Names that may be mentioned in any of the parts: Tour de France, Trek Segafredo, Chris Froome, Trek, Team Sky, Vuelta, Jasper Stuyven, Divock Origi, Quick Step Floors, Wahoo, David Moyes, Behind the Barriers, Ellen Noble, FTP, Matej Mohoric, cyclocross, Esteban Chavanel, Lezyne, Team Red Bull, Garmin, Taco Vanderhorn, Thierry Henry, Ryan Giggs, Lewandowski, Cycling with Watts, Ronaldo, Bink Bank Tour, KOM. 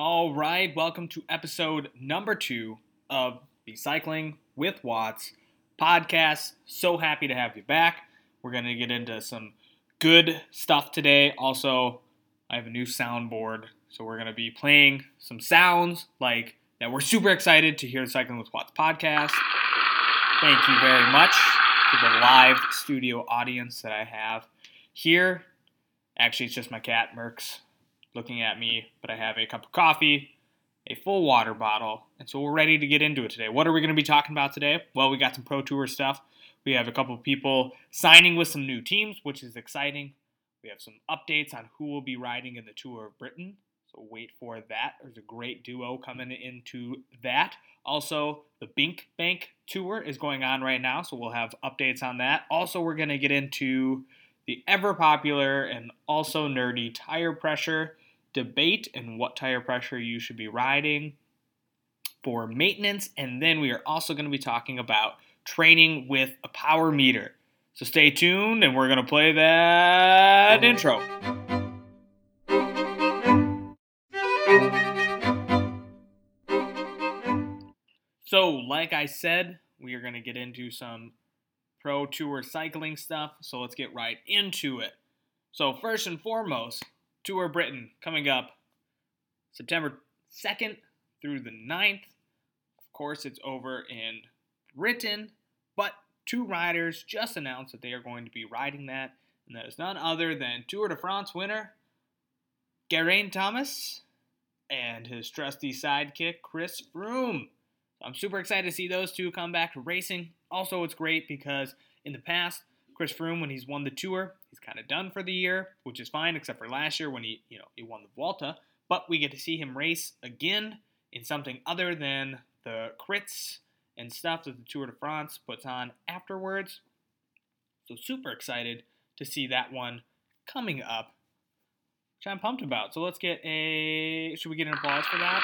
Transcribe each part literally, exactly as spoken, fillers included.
All right, welcome to episode number two of the Cycling with Watts podcast. So happy to have you back. We're going to get into some good stuff today. Also, I have a new soundboard, so we're going to be playing some sounds like that. We're super excited to hear the Cycling with Watts podcast. Thank you very much to the live studio audience that I have here. Actually, it's just my cat, Mercs, looking at me, but I have a cup of coffee, a full water bottle, and so we're ready to get into it today. What are we going to be talking about today? Well, we got some Pro Tour stuff. We have a couple of people signing with some new teams, which is exciting. We have some updates on who will be riding in the Tour of Britain, so wait for that. There's a great duo coming into that. Also, the Bink Bank Tour is going on right now, so we'll have updates on that. Also, we're going to get into the ever-popular and also nerdy tire pressure debate and what tire pressure you should be riding for maintenance. And then we are also going to be talking about training with a power meter. So stay tuned and we're going to play that intro. So like I said, we are going to get into some Pro Tour cycling stuff. So let's get right into it. So first and foremost, Tour of Britain coming up September second through the ninth. Of course, it's over in Britain, but two riders just announced that they are going to be riding that, and that is none other than Tour de France winner Geraint Thomas and his trusty sidekick Chris Froome. I'm super excited to see those two come back to racing. Also, it's great because in the past, Chris Froome, when he's won the Tour, he's kind of done for the year, which is fine, except for last year when he, you know, he won the Vuelta. But we get to see him race again in something other than the crits and stuff that the Tour de France puts on afterwards. So super excited to see that one coming up, which I'm pumped about. So let's get a... Should we get an applause for that?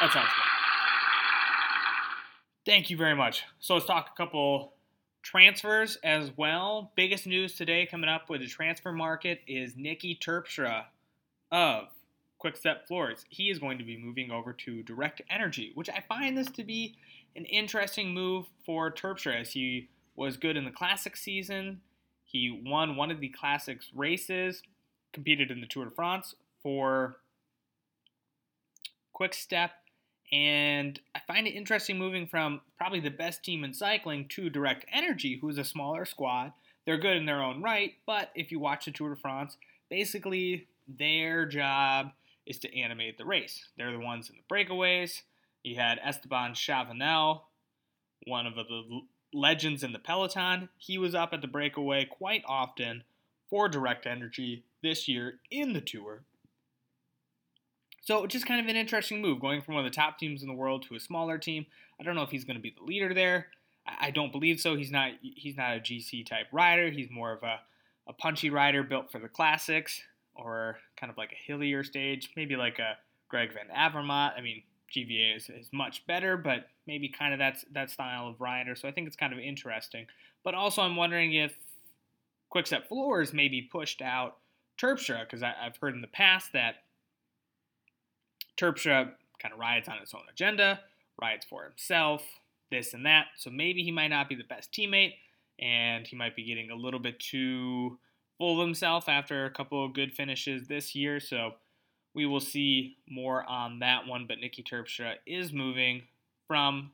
That sounds good. Thank you very much. So let's talk a couple transfers as well. Biggest news today coming up with the transfer market is Niki Terpstra of Quick Step Floors. He is going to be moving over to Direct Energy, which I find this to be an interesting move for Terpstra, as he was good in the Classic season. He won one of the Classics races, competed in the Tour de France for Quick Step. And I find it interesting moving from probably the best team in cycling to Direct Energy, who is a smaller squad. They're good in their own right, but if you watch the Tour de France, basically their job is to animate the race. They're the ones in the breakaways. You had Esteban Chavanel, one of the legends in the peloton. He was up at the breakaway quite often for Direct Energy this year in the Tour. So just kind of an interesting move, going from one of the top teams in the world to a smaller team. I don't know if he's going to be the leader there. I don't believe so. He's not He's not a G C-type rider. He's more of a, a punchy rider built for the Classics or kind of like a hillier stage, maybe like a Greg Van Avermaet. I mean, G V A is, is much better, but maybe kind of that's that style of rider. So I think it's kind of interesting. But also I'm wondering if Quick Step Floors maybe pushed out Terpstra, because I've heard in the past that Terpstra kind of rides on his own agenda, rides for himself, this and that. So maybe he might not be the best teammate, and he might be getting a little bit too full of himself after a couple of good finishes this year. So we will see more on that one. But Niki Terpstra is moving from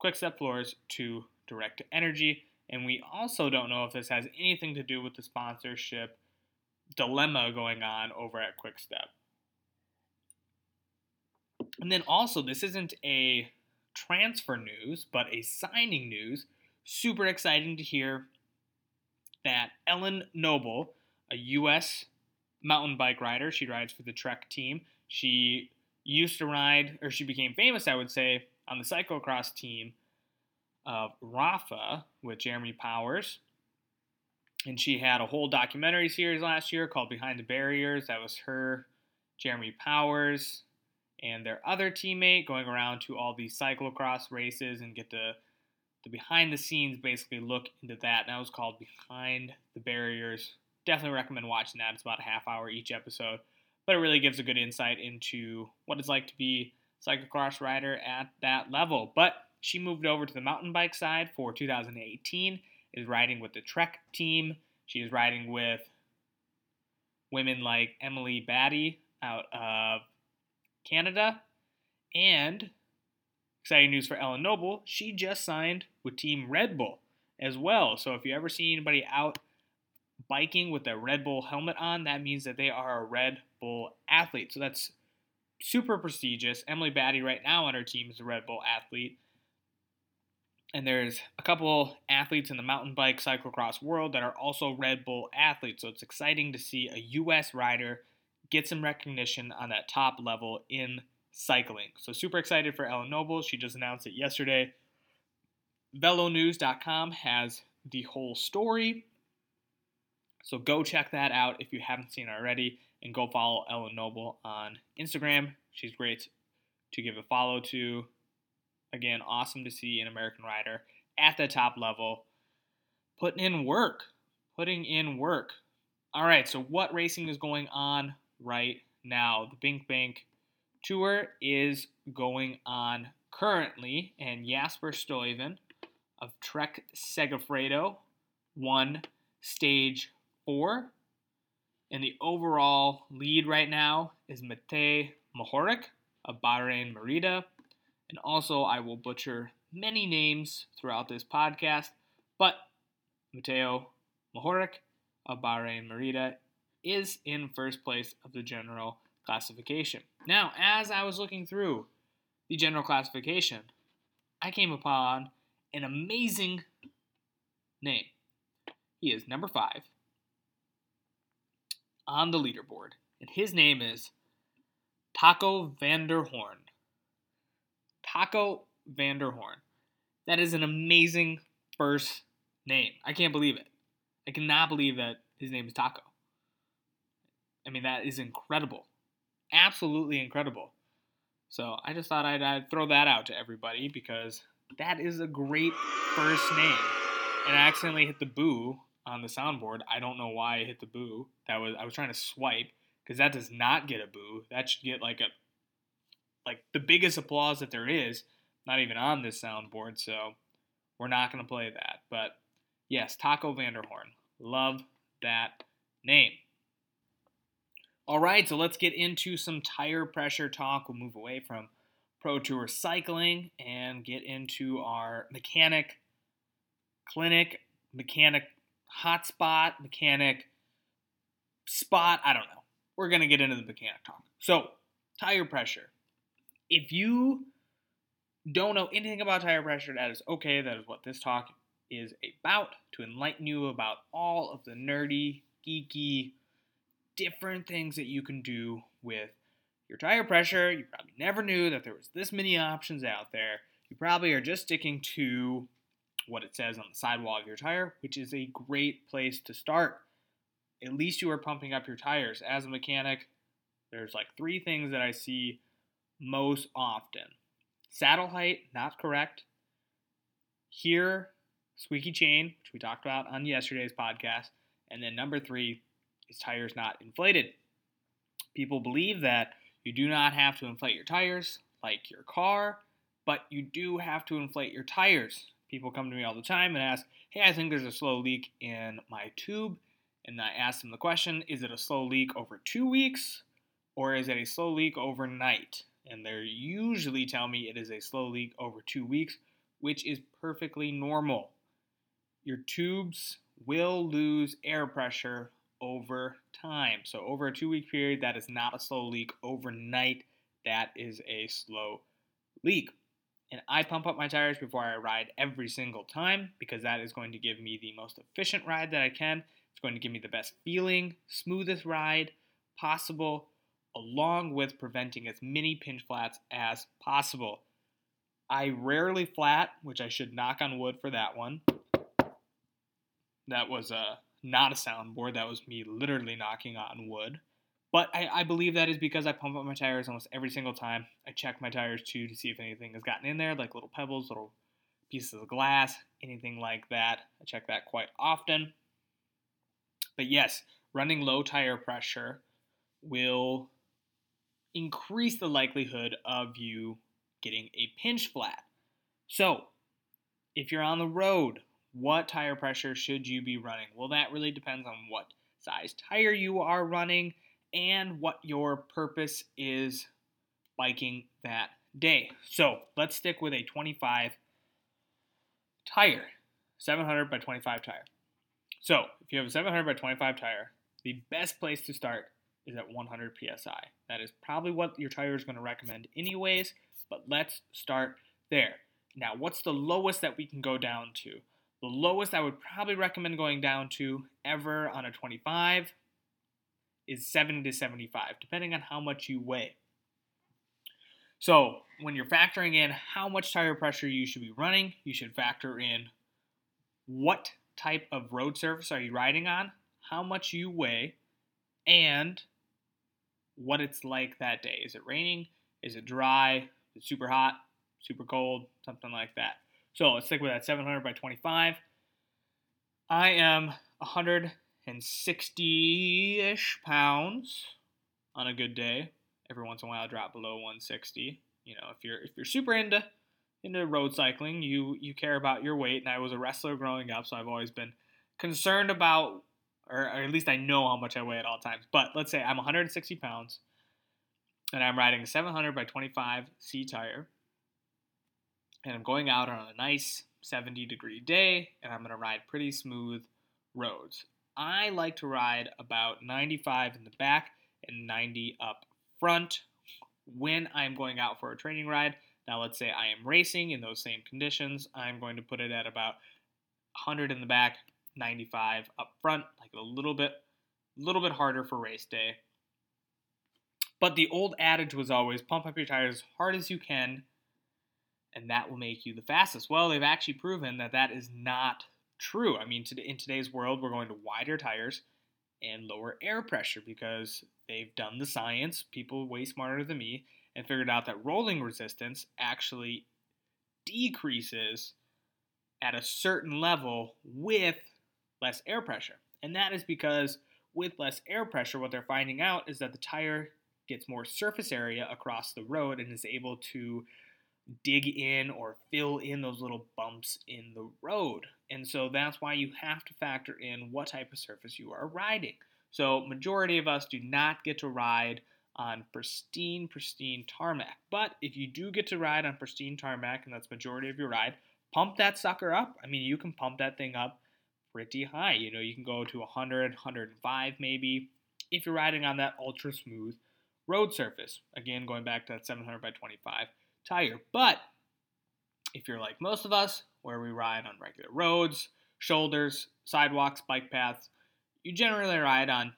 Quick Step Floors to Direct Energy. And we also don't know if this has anything to do with the sponsorship dilemma going on over at Quick Step. And then also, this isn't a transfer news, but a signing news. Super exciting to hear that Ellen Noble, a U S mountain bike rider, she rides for the Trek team. She used to ride, or she became famous, I would say, on the cyclocross team of Rafa with Jeremy Powers. And she had a whole documentary series last year called Behind the Barriers. That was her, Jeremy Powers, and their other teammate going around to all these cyclocross races and get the, the behind-the-scenes basically look into that. And that was called Behind the Barriers. Definitely recommend watching that. It's about a half hour each episode. but it really gives a good insight into what it's like to be a cyclocross rider at that level. But she moved over to the mountain bike side for two thousand eighteen, is riding with the Trek team. She is riding with women like Emily Batty out of Canada. And exciting news for Ellen Noble, she just signed with Team Red Bull as well. So if you ever see anybody out biking with a Red Bull helmet on, that means that they are a Red Bull athlete. So that's super prestigious. Emily Batty right now on her team is a Red Bull athlete. And there's a couple athletes in the mountain bike cyclocross world that are also Red Bull athletes. So it's exciting to see a U S rider get some recognition on that top level in cycling. So super excited for Ellen Noble. She just announced it yesterday. Velo news dot com has the whole story. So go check that out if you haven't seen already. And go follow Ellen Noble on Instagram. She's great to give a follow to. Again, awesome to see an American rider at the top level putting in work, putting in work. All right, so what racing is going on right now? The Bink Bank Tour is going on currently, and Jasper Stuyven of Trek Segafredo won stage four. And the overall lead right now is Matej Mohoric of Bahrain Merida. And also, I will butcher many names throughout this podcast, but Matej Mohoric of Bahrain Merida is in first place of the general classification. Now, as I was looking through the general classification, I came upon an amazing name. He is number five on the leaderboard, and his name is Taco Vanderhorn. Taco Vanderhorn. That is an amazing first name. I can't believe it. I cannot believe that his name is Taco. I mean, that is incredible. Absolutely incredible. So I just thought I'd, I'd throw that out to everybody because that is a great first name. And I accidentally hit the boo on the soundboard. I don't know why I hit the boo. That was I was trying to swipe because that does not get a boo. That should get like a Like, the biggest applause that there is, not even on this soundboard, so we're not going to play that. But, yes, Taco Vanderhorn. Love that name. All right, so let's get into some tire pressure talk. We'll move away from Pro Tour cycling and get into our mechanic clinic, mechanic hotspot, mechanic spot. I don't know. We're going to get into the mechanic talk. So, tire pressure. If you don't know anything about tire pressure, that is okay. That is what this talk is about, to enlighten you about all of the nerdy, geeky, different things that you can do with your tire pressure. You probably never knew that there was this many options out there. You probably are just sticking to what it says on the sidewall of your tire, which is a great place to start. At least you are pumping up your tires. As a mechanic, there's like three things that I see most often. Saddle height, not correct. Here, squeaky chain, which we talked about on yesterday's podcast. And then number three is tires not inflated. People believe that you do not have to inflate your tires like your car, but you do have to inflate your tires. People come to me all the time and ask, hey, I think there's a slow leak in my tube. And I ask them the question, is it a slow leak over two weeks or is it a slow leak overnight? And they usually tell me it is a slow leak over two weeks, which is perfectly normal. Your tubes will lose air pressure over time. So over a two-week period, that is not a slow leak. Overnight, that is a slow leak. And I pump up my tires before I ride every single time because that is going to give me the most efficient ride that I can. It's going to give me the best feeling, smoothest ride possible, along with preventing as many pinch flats as possible. I rarely flat, which I should knock on wood for that one. That was uh, not a soundboard. That was me literally knocking on wood. But I, I believe that is because I pump up my tires almost every single time. I check my tires, too, to see if anything has gotten in there, like little pebbles, little pieces of glass, anything like that. I check that quite often. But, yes, running low tire pressure will increase the likelihood of you getting a pinch flat. So, if you're on the road, what tire pressure should you be running? Well, that really depends on what size tire you are running and what your purpose is biking that day. So, let's stick with a twenty-five tire, seven hundred by twenty-five tire. So, if you have a seven hundred by twenty-five tire, the best place to start is at one hundred P S I. That is probably what your tire is going to recommend anyways, but let's start there. Now, what's the lowest that we can go down to? The lowest I would probably recommend going down to ever on a twenty-five is seventy to seventy-five, depending on how much you weigh. So, when you're factoring in how much tire pressure you should be running, you should factor in what type of road surface are you riding on, how much you weigh, and what it's like that day. Is it raining? Is it dry? Is it super hot? Super cold? Something like that. So let's stick with that seven hundred by twenty-five. I am one hundred sixty-ish pounds on a good day. Every once in a while, I drop below one sixty. You know, if you're if you're super into into road cycling, you you care about your weight. And I was a wrestler growing up, so I've always been concerned about, or, or at least I know how much I weigh at all times. But let's say I'm one hundred sixty pounds, and I'm riding a seven hundred by twenty-five C tire, and I'm going out on a nice seventy degree day, and I'm going to ride pretty smooth roads. I like to ride about ninety-five in the back and ninety up front when I'm going out for a training ride. Now let's say I am racing in those same conditions. I'm going to put it at about one hundred in the back, ninety-five up front, like a little bit, little bit harder for race day. But the old adage was always pump up your tires as hard as you can, and that will make you the fastest. Well, they've actually proven that that is not true. I mean, in today's world, we're going to wider tires and lower air pressure because they've done the science, people way smarter than me, and figured out that rolling resistance actually decreases at a certain level with less air pressure. And that is because with less air pressure, what they're finding out is that the tire gets more surface area across the road and is able to dig in or fill in those little bumps in the road. And so that's why you have to factor in what type of surface you are riding. So majority of us do not get to ride on pristine, pristine tarmac. But if you do get to ride on pristine tarmac, and that's majority of your ride, pump that sucker up. I mean, you can pump that thing up pretty high. You know, you can go to one hundred, one hundred five maybe if you're riding on that ultra smooth road surface. Again, going back to that seven hundred by twenty-five tire. But if you're like most of us, where we ride on regular roads, shoulders, sidewalks, bike paths, you generally ride on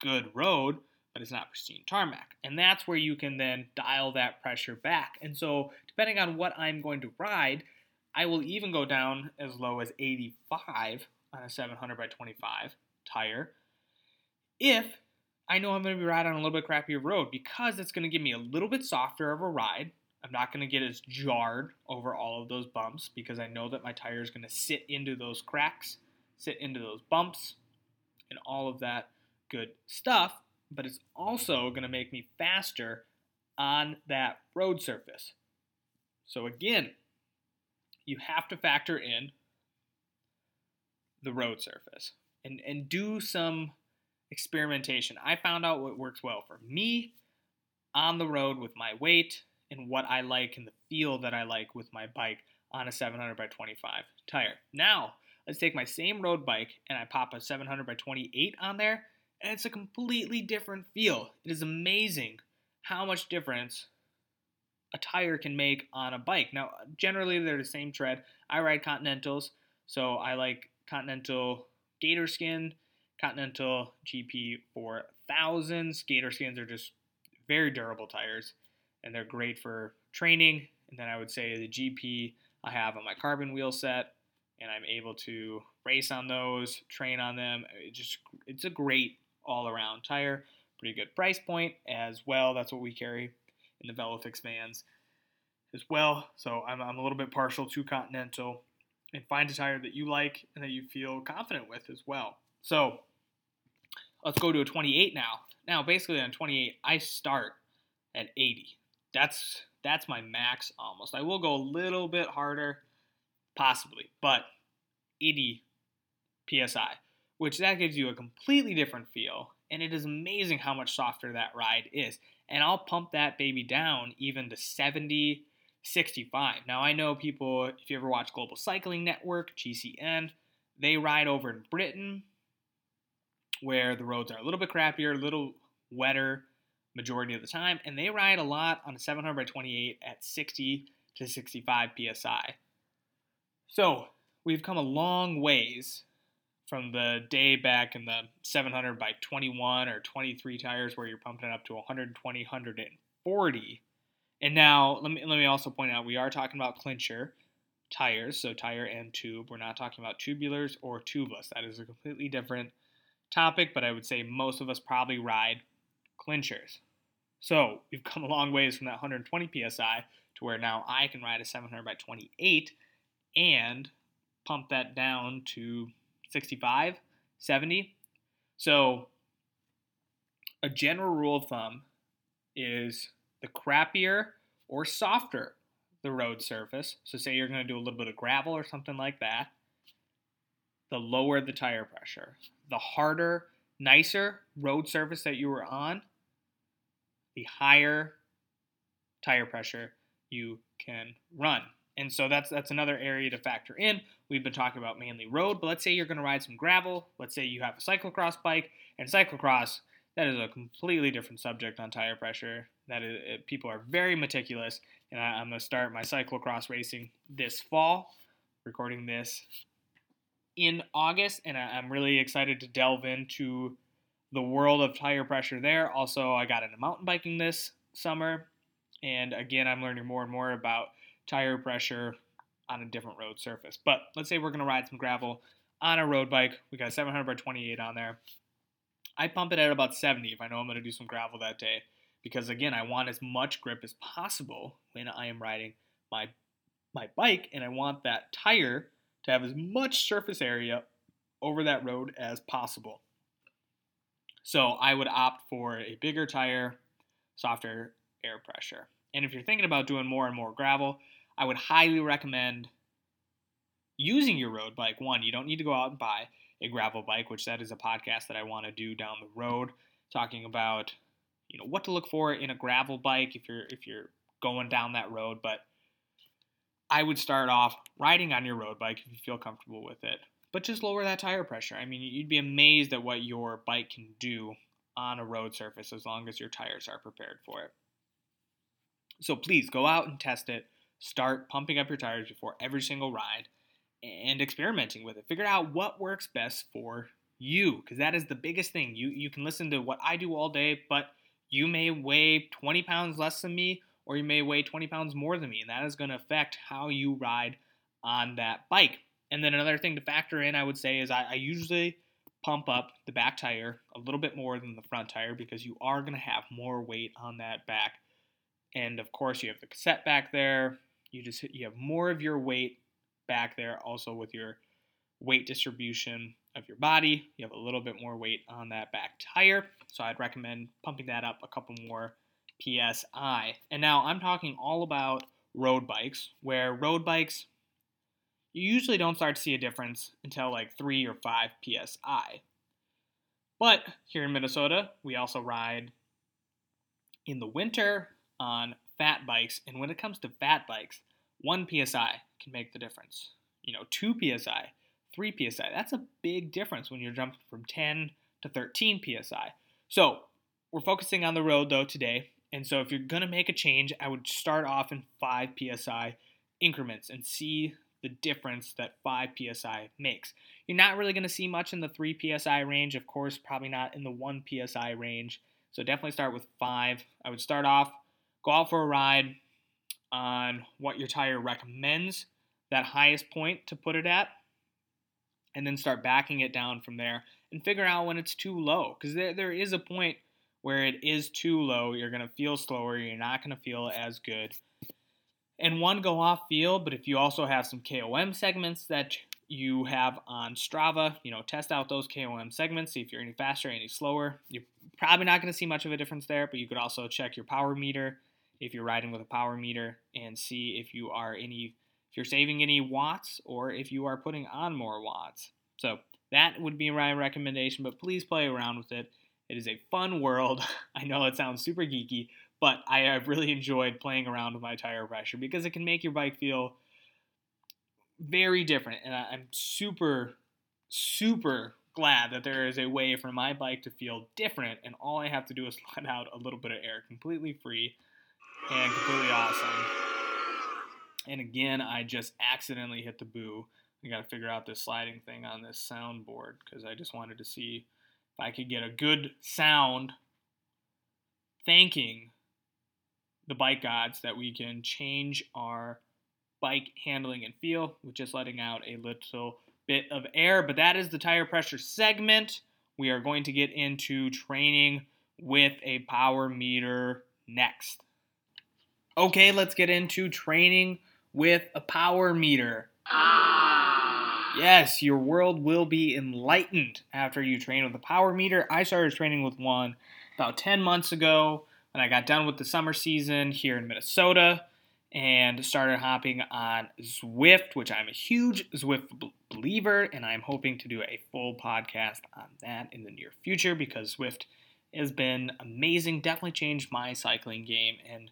good road, but it's not pristine tarmac. And that's where you can then dial that pressure back. And so depending on what I'm going to ride, I will even go down as low as eighty-five on a seven hundred by twenty-five tire if I know I'm going to be riding on a little bit crappier road, because it's going to give me a little bit softer of a ride. I'm not going to get as jarred over all of those bumps because I know that my tire is going to sit into those cracks, sit into those bumps, and all of that good stuff. But it's also going to make me faster on that road surface. So again, you have to factor in the road surface and, and do some experimentation. I found out what works well for me on the road with my weight, and what I like and the feel that I like with my bike on a seven hundred by twenty-five tire. Now, let's take my same road bike and I pop a seven hundred by twenty-eight on there, and it's a completely different feel. It is amazing how much difference a tire can make on a bike. Now, generally they're the same tread. I ride Continentals, so I like Continental Gator Skin, Continental G P four thousands. Gator Skins are just very durable tires, and they're great for training. And then I would say the G P I have on my carbon wheel set, and I'm able to race on those, train on them. It just it's a great all-around tire, pretty good price point as well. That's what we carry in the Velofix vans as well. So I'm I'm a little bit partial to Continental, and find a tire that you like and that you feel confident with as well. So let's go to a twenty-eight now. Now basically on twenty-eight, I start at eighty. That's that's my max almost. I will go a little bit harder, possibly, but eighty P S I, which that gives you a completely different feel, and it is amazing how much softer that ride is. And I'll pump that baby down even to seventy, sixty-five. Now, I know people, if you ever watch Global Cycling Network, G C N, they ride over in Britain where the roads are a little bit crappier, a little wetter majority of the time, and they ride a lot on a seven hundred by twenty-eight at sixty to sixty-five P S I. So we've come a long ways from the day back in the seven hundred by twenty-one or twenty-three tires where you're pumping it up to one twenty, one forty. And now let me let me also point out we are talking about clincher tires, so tire and tube. We're not talking about tubulars or tubeless. That is a completely different topic, but I would say most of us probably ride clinchers. So we've come a long ways from that one twenty P S I to where now I can ride a seven hundred by twenty-eight and pump that down to sixty-five, seventy. So a general rule of thumb is the crappier or softer the road surface, so say you're going to do a little bit of gravel or something like that, the lower the tire pressure. The harder, nicer road surface that you were on, the higher tire pressure you can run. And so that's that's another area to factor in. We've been talking about mainly road, but let's say you're going to ride some gravel. Let's say you have a cyclocross bike, and cyclocross, that is a completely different subject on tire pressure. That is, it, people are very meticulous, and I, I'm going to start my cyclocross racing this fall, recording this in August, and I, I'm really excited to delve into the world of tire pressure there. Also, I got into mountain biking this summer, and again, I'm learning more and more about tire pressure on a different road surface. But let's say we're going to ride some gravel on a road bike. We got seven hundred by twenty-eight on there. I pump it at about seventy if I know I'm going to do some gravel that day, because again, I want as much grip as possible when I am riding my my bike, and I want that tire to have as much surface area over that road as possible. So I would opt for a bigger tire, softer air pressure. And if you're thinking about doing more and more gravel, I would highly recommend using your road bike. One, you don't need to go out and buy a gravel bike, which that is a podcast that I want to do down the road, talking about, you know, what to look for in a gravel bike if you're if you're going down that road. But I would start off riding on your road bike if you feel comfortable with it, but just lower that tire pressure. I mean, you'd be amazed at what your bike can do on a road surface as long as your tires are prepared for it. So please go out and test it. Start pumping up your tires before every single ride and experimenting with it. Figure out what works best for you, because that is the biggest thing. You you can listen to what I do all day, but you may weigh twenty pounds less than me, or you may weigh twenty pounds more than me, and that is going to affect how you ride on that bike. And then another thing to factor in, I would say, is I, I usually pump up the back tire a little bit more than the front tire, because you are going to have more weight on that back. And of course, you have the cassette back there. You just you have more of your weight back there. Also, with your weight distribution of your body, you have a little bit more weight on that back tire. So I'd recommend pumping that up a couple more P S I. And now I'm talking all about road bikes, where road bikes, you usually don't start to see a difference until like three or five P S I. But here in Minnesota, we also ride in the winter on fat bikes, and when it comes to fat bikes, one P S I can make the difference. You know, two P S I, three P S I, that's a big difference when you're jumping from ten to thirteen P S I. So we're focusing on the road though today, and so if you're gonna make a change, I would start off in five P S I increments and see the difference that five P S I makes. You're not really gonna see much in the three P S I range, of course, probably not in the one P S I range, so definitely start with five. I would start off, go out for a ride on what your tire recommends, that highest point to put it at, and then start backing it down from there and figure out when it's too low. Because there, there is a point where it is too low. You're going to feel slower. You're not going to feel as good. And one, go off field, but if you also have some K O M segments that you have on Strava, you know, test out those K O M segments, see if you're any faster, any slower. You're probably not going to see much of a difference there, but you could also check your power meter if you're riding with a power meter and see if you are any, if you're saving any watts or if you are putting on more watts. So that would be my recommendation, but please play around with it. It is a fun world. I know it sounds super geeky, but I have really enjoyed playing around with my tire pressure because it can make your bike feel very different. And I'm super, super glad that there is a way for my bike to feel different. And all I have to do is let out a little bit of air, completely free and completely awesome. And again, I just accidentally hit the boo. I got to figure out this sliding thing on this soundboard because I just wanted to see if I could get a good sound thanking the bike gods that we can change our bike handling and feel with just letting out a little bit of air. But that is the tire pressure segment. We are going to get into training with a power meter next. Okay, let's get into training with a power meter. Yes, your world will be enlightened after you train with a power meter. I started training with one about ten months ago, and I got done with the summer season here in Minnesota and started hopping on Zwift, which I'm a huge Zwift b- believer, and I'm hoping to do a full podcast on that in the near future because Zwift has been amazing, definitely changed my cycling game and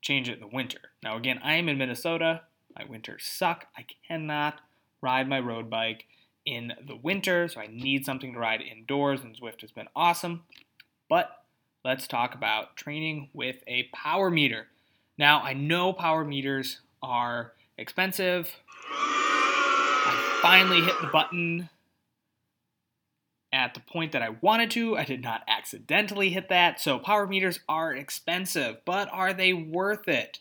changed it in the winter. Now, again, I am in Minnesota. My winters suck. I cannot ride my road bike in the winter, so I need something to ride indoors, and Zwift has been awesome. But let's talk about training with a power meter. Now, I know power meters are expensive. I finally hit the button at the point that I wanted to. I did not accidentally hit that. So power meters are expensive, but are they worth it?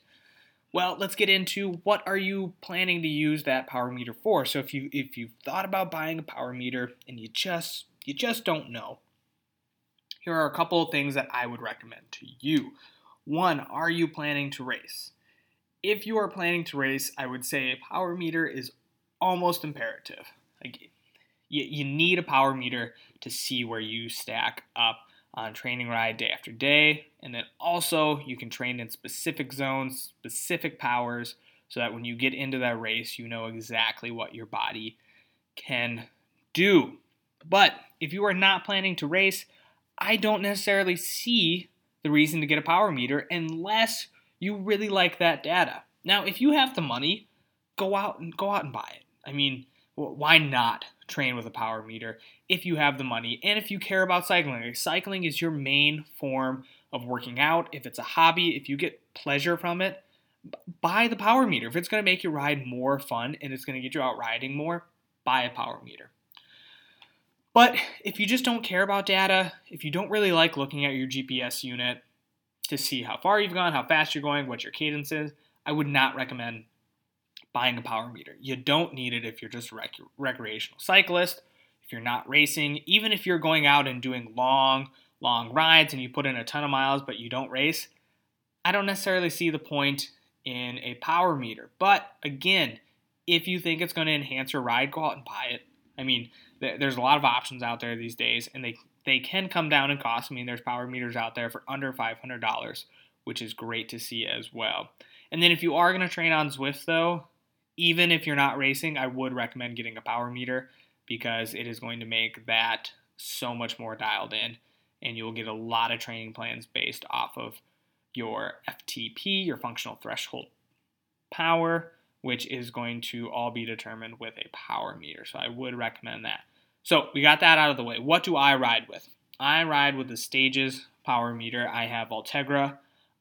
Well, let's get into what are you planning to use that power meter for. So if you if you've thought about buying a power meter and you just you just don't know, here are a couple of things that I would recommend to you. One, are you planning to race? If you are planning to race, I would say a power meter is almost imperative. Like, you, you need a power meter to see where you stack up on training ride day after day. And then also you can train in specific zones, specific powers, so that when you get into that race, you know exactly what your body can do. But if you are not planning to race, I don't necessarily see the reason to get a power meter unless you really like that data. Now, if you have the money, go out and go out and buy it. I mean, why not train with a power meter if you have the money and if you care about cycling? Cycling is your main form of working out. If it's a hobby, if you get pleasure from it, buy the power meter. If it's going to make your ride more fun and it's going to get you out riding more, buy a power meter. But if you just don't care about data, if you don't really like looking at your G P S unit to see how far you've gone, how fast you're going, what your cadence is, I would not recommend buying a power meter. You don't need it if you're just a rec- recreational cyclist, if you're not racing, even if you're going out and doing long, long rides and you put in a ton of miles but you don't race. I don't necessarily see the point in a power meter. But again, if you think it's going to enhance your ride, go out and buy it. I mean, th- there's a lot of options out there these days, and they, they can come down in cost. I mean, there's power meters out there for under five hundred dollars, which is great to see as well. And then if you are going to train on Zwift, though, even if you're not racing, I would recommend getting a power meter because it is going to make that so much more dialed in, and you'll get a lot of training plans based off of your F T P, your functional threshold power, which is going to all be determined with a power meter. So I would recommend that. So we got that out of the way. What do I ride with? I ride with the Stages power meter. I have Ultegra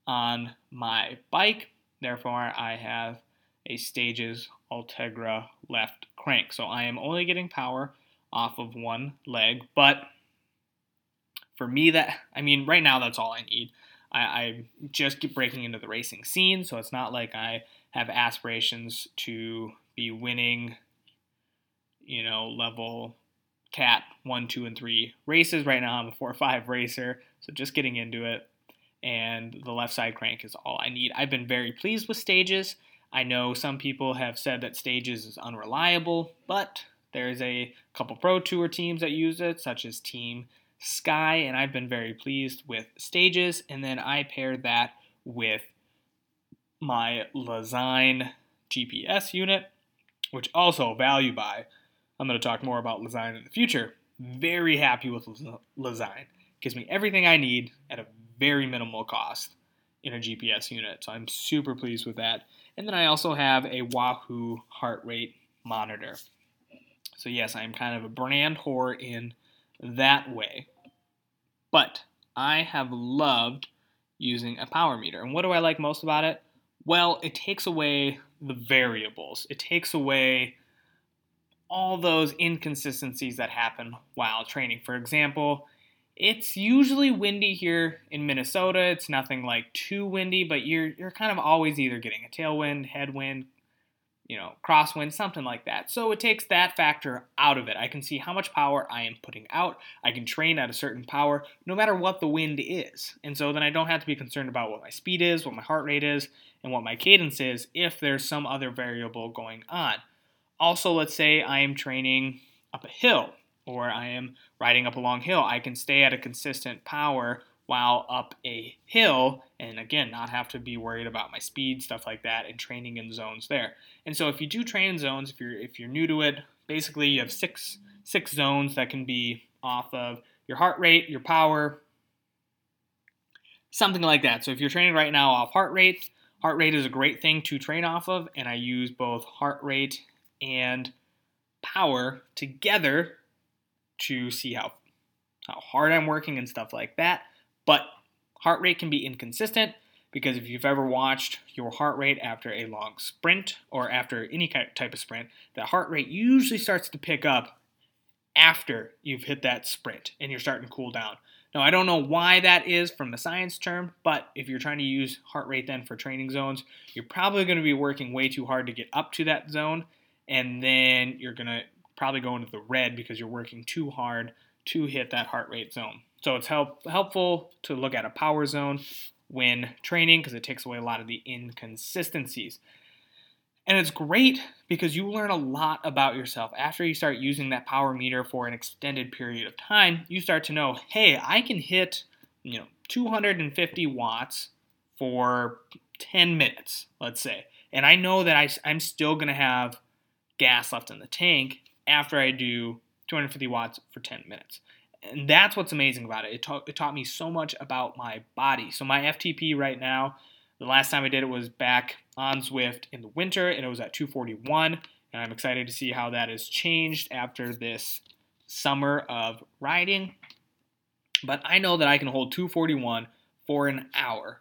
on my bike. Therefore, I have a Stages Ultegra left crank. So I am only getting power off of one leg. But for me, that I mean, right now, that's all I need. I, I just keep breaking into the racing scene, so it's not like I have aspirations to be winning, you know, level cat one, two, and three races. Right now I'm a four or five racer, so just getting into it. And the left side crank is all I need. I've been very pleased with Stages. I know some people have said that Stages is unreliable, but there's a couple pro tour teams that use it, such as Team Sky, and I've been very pleased with Stages, and then I paired that with my Lezyne G P S unit, which also value buy. I'm going to talk more about Lezyne in the future. Very happy with Lezyne. Gives me everything I need at a very minimal cost in a G P S unit, so I'm super pleased with that. And then I also have a Wahoo heart rate monitor. So yes, I'm kind of a brand whore in that way. But I have loved using a power meter. And what do I like most about it? Well, it takes away the variables. It takes away all those inconsistencies that happen while training. For example, it's usually windy here in Minnesota. It's nothing like too windy, but you're you're kind of always either getting a tailwind, headwind, you know, crosswind, something like that. So it takes that factor out of it. I can see how much power I am putting out. I can train at a certain power no matter what the wind is. And so then I don't have to be concerned about what my speed is, what my heart rate is, and what my cadence is if there's some other variable going on. Also, let's say I am training up a hill or I am riding up a long hill. I can stay at a consistent power while up a hill, and again, not have to be worried about my speed, stuff like that, and training in zones there. And so if you do train in zones, if you're if you're new to it, basically you have six six zones that can be off of your heart rate, your power, something like that. So if you're training right now off heart rate, heart rate is a great thing to train off of, and I use both heart rate and power together to see how, how hard I'm working and stuff like that. But heart rate can be inconsistent because if you've ever watched your heart rate after a long sprint or after any type of sprint, that heart rate usually starts to pick up after you've hit that sprint and you're starting to cool down. Now, I don't know why that is from a science term, but if you're trying to use heart rate then for training zones, you're probably going to be working way too hard to get up to that zone, and then you're going to probably go into the red because you're working too hard to hit that heart rate zone. So it's help, helpful to look at a power zone when training because it takes away a lot of the inconsistencies. And it's great because you learn a lot about yourself. After you start using that power meter for an extended period of time, you start to know, hey, I can hit, you know, two hundred fifty watts for ten minutes, let's say. And I know that I, I'm still going to have gas left in the tank after I do two hundred fifty watts for ten minutes. And that's what's amazing about it. It, ta- it taught me so much about my body. So my F T P right now, the last time I did it was back on Zwift in the winter, and it was at two forty-one. And I'm excited to see how that has changed after this summer of riding. But I know that I can hold two forty-one for an hour,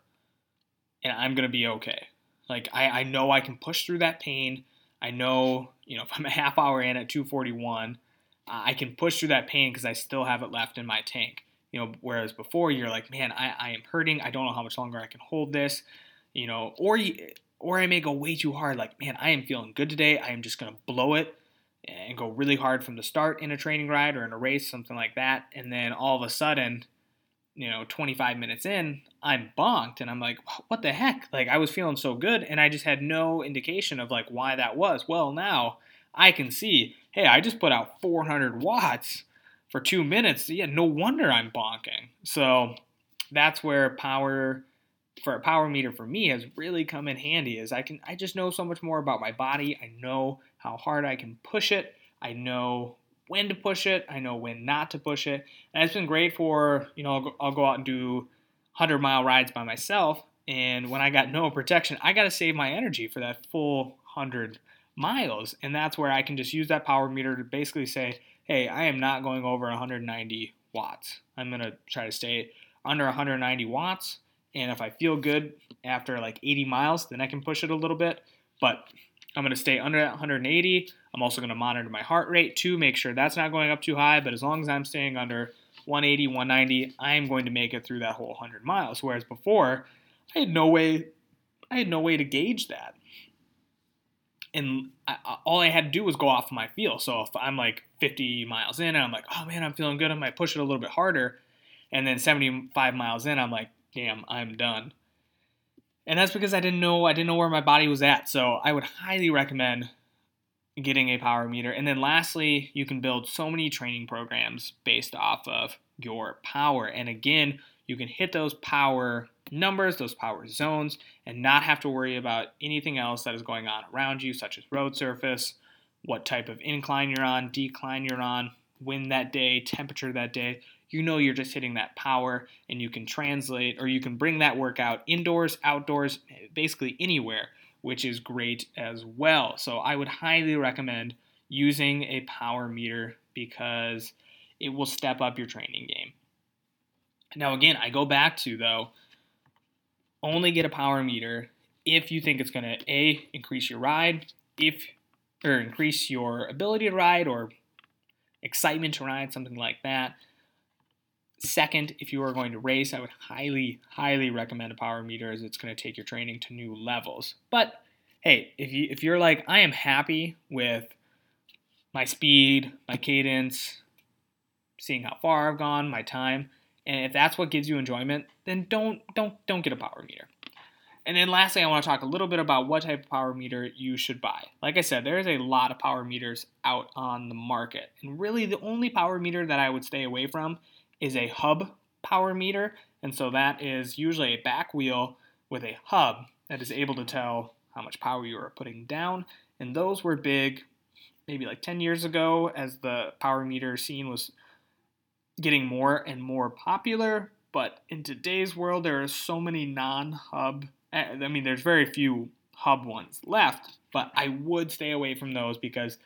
and I'm going to be okay. Like, I-, I know I can push through that pain. I know, you know, if I'm a half hour in at two forty-one, I can push through that pain because I still have it left in my tank. You know, whereas before you're like, man, I, I am hurting. I don't know how much longer I can hold this, you know, or, you, or I may go way too hard. Like, man, I am feeling good today. I am just going to blow it and go really hard from the start in a training ride or in a race, something like that. And then all of a sudden, you know, twenty-five minutes in, I'm bonked and I'm like, what the heck? Like, I was feeling so good and I just had no indication of like why that was. Well, now I can see, hey, I just put out four hundred watts for two minutes. Yeah, no wonder I'm bonking. So that's where power for a power meter for me has really come in handy. Is I can I just know so much more about my body. I know how hard I can push it. I know when to push it. I know when not to push it. And it's been great for, you know, I'll go, I'll go out and do one hundred mile rides by myself. And when I got no protection, I got to save my energy for that full one hundred miles, and that's where I can just use that power meter to basically say, hey, I am not going over one hundred ninety watts. I'm going to try to stay under one hundred ninety watts, and if I feel good after like eighty miles, then I can push it a little bit, but I'm going to stay under that one hundred eighty. I'm also going to monitor my heart rate too, make sure that's not going up too high, but as long as I'm staying under one eighty, one ninety, I'm going to make it through that whole one hundred miles, whereas before, I had no way, I had no way to gauge that. And I, all I had to do was go off my feel. So if I'm like fifty miles in and I'm like, oh man, I'm feeling good, I might push it a little bit harder. And then seventy-five miles in, I'm like, damn, I'm done. And that's because I didn't know, I didn't know where my body was at. So I would highly recommend getting a power meter. And then lastly, you can build so many training programs based off of your power. And again, you can hit those power numbers, those power zones, and not have to worry about anything else that is going on around you, such as road surface, what type of incline you're on, decline you're on, wind that day, temperature that day. You know you're just hitting that power, and you can translate, or you can bring that workout indoors, outdoors, basically anywhere, which is great as well. So I would highly recommend using a power meter because it will step up your training game. Now again, I go back to though, only get a power meter if you think it's going to A, increase your ride, if or increase your ability to ride or excitement to ride, something like that. Second, if you are going to race, I would highly, highly recommend a power meter as it's going to take your training to new levels. But hey, if you if you're like, I am happy with my speed, my cadence, seeing how far I've gone, my time, and if that's what gives you enjoyment, then don't don't don't get a power meter. And then lastly, I want to talk a little bit about what type of power meter you should buy. Like I said, there is a lot of power meters out on the market. And really the only power meter that I would stay away from is a hub power meter. And so that is usually a back wheel with a hub that is able to tell how much power you are putting down. And those were big maybe like ten years ago as the power meter scene was getting more and more popular. But in today's world, there are so many non-hub I mean, there's very few hub ones left, but I would stay away from those because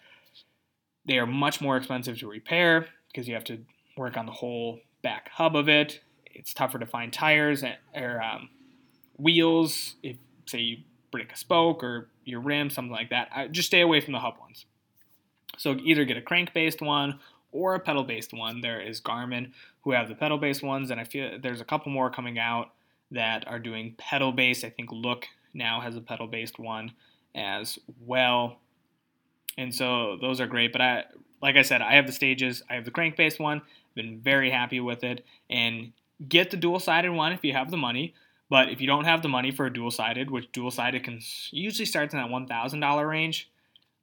they are much more expensive to repair because you have to work on the whole back hub of it. It's tougher to find tires or um, wheels if, say, you break a spoke or your rim, something like that. I, just stay away from the hub ones. So either get a crank-based one or a pedal-based one. There is Garmin who have the pedal-based ones, and I feel there's a couple more coming out that are doing pedal-based. I think Look now has a pedal-based one as well. And so those are great. But I, like I said, I have the Stages. I have the crank-based one. I've been very happy with it. And get the dual-sided one if you have the money. But if you don't have the money for a dual-sided, which dual-sided can usually starts in that one thousand dollars range,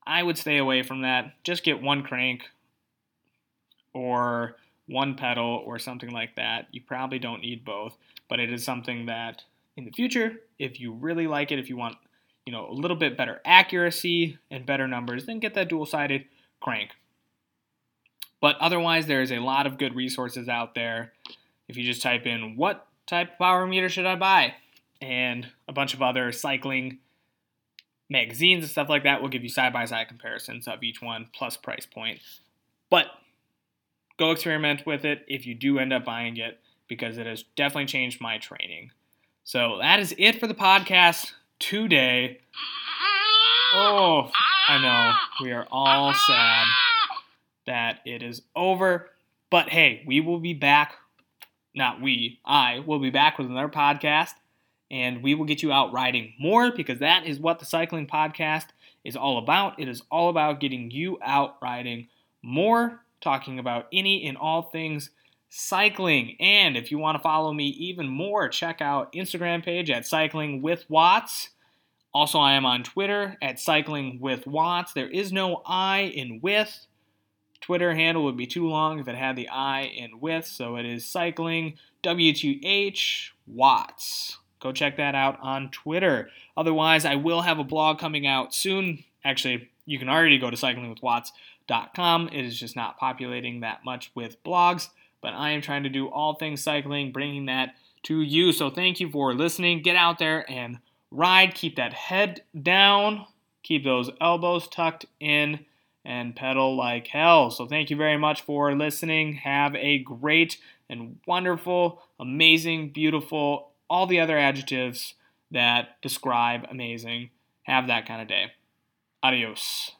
I would stay away from that. Just get one crank or one pedal or something like that. You probably don't need both. But it is something that in the future, if you really like it, if you want, you know, a little bit better accuracy and better numbers, then get that dual-sided crank. But otherwise, there is a lot of good resources out there. If you just type in, what type of power meter should I buy? And a bunch of other cycling magazines and stuff like that will give you side-by-side comparisons of each one plus price point. But go experiment with it if you do end up buying it, because it has definitely changed my training. So that is it for the podcast today. Oh, I know. We are all sad that it is over. But hey, we will be back. Not we. I will be back with another podcast. And we will get you out riding more, because that is what the Cycling Podcast is all about. It is all about getting you out riding more, talking about any and all things cycling. And if you want to follow me even more, check out Instagram page at Cycling with Watts. Also, I am on Twitter at Cycling with Watts. There is no I in with. Twitter handle would be too long if it had the I in with, so it is Cycling W T H Watts. Go check that out on Twitter. Otherwise, I will have a blog coming out soon. Actually, you can already go to cycling with watts dot com. It is just not populating that much with blogs. But I am trying to do all things cycling, bringing that to you. So thank you for listening. Get out there and ride. Keep that head down. Keep those elbows tucked in and pedal like hell. So thank you very much for listening. Have a great and wonderful, amazing, beautiful, all the other adjectives that describe amazing. Have that kind of day. Adios.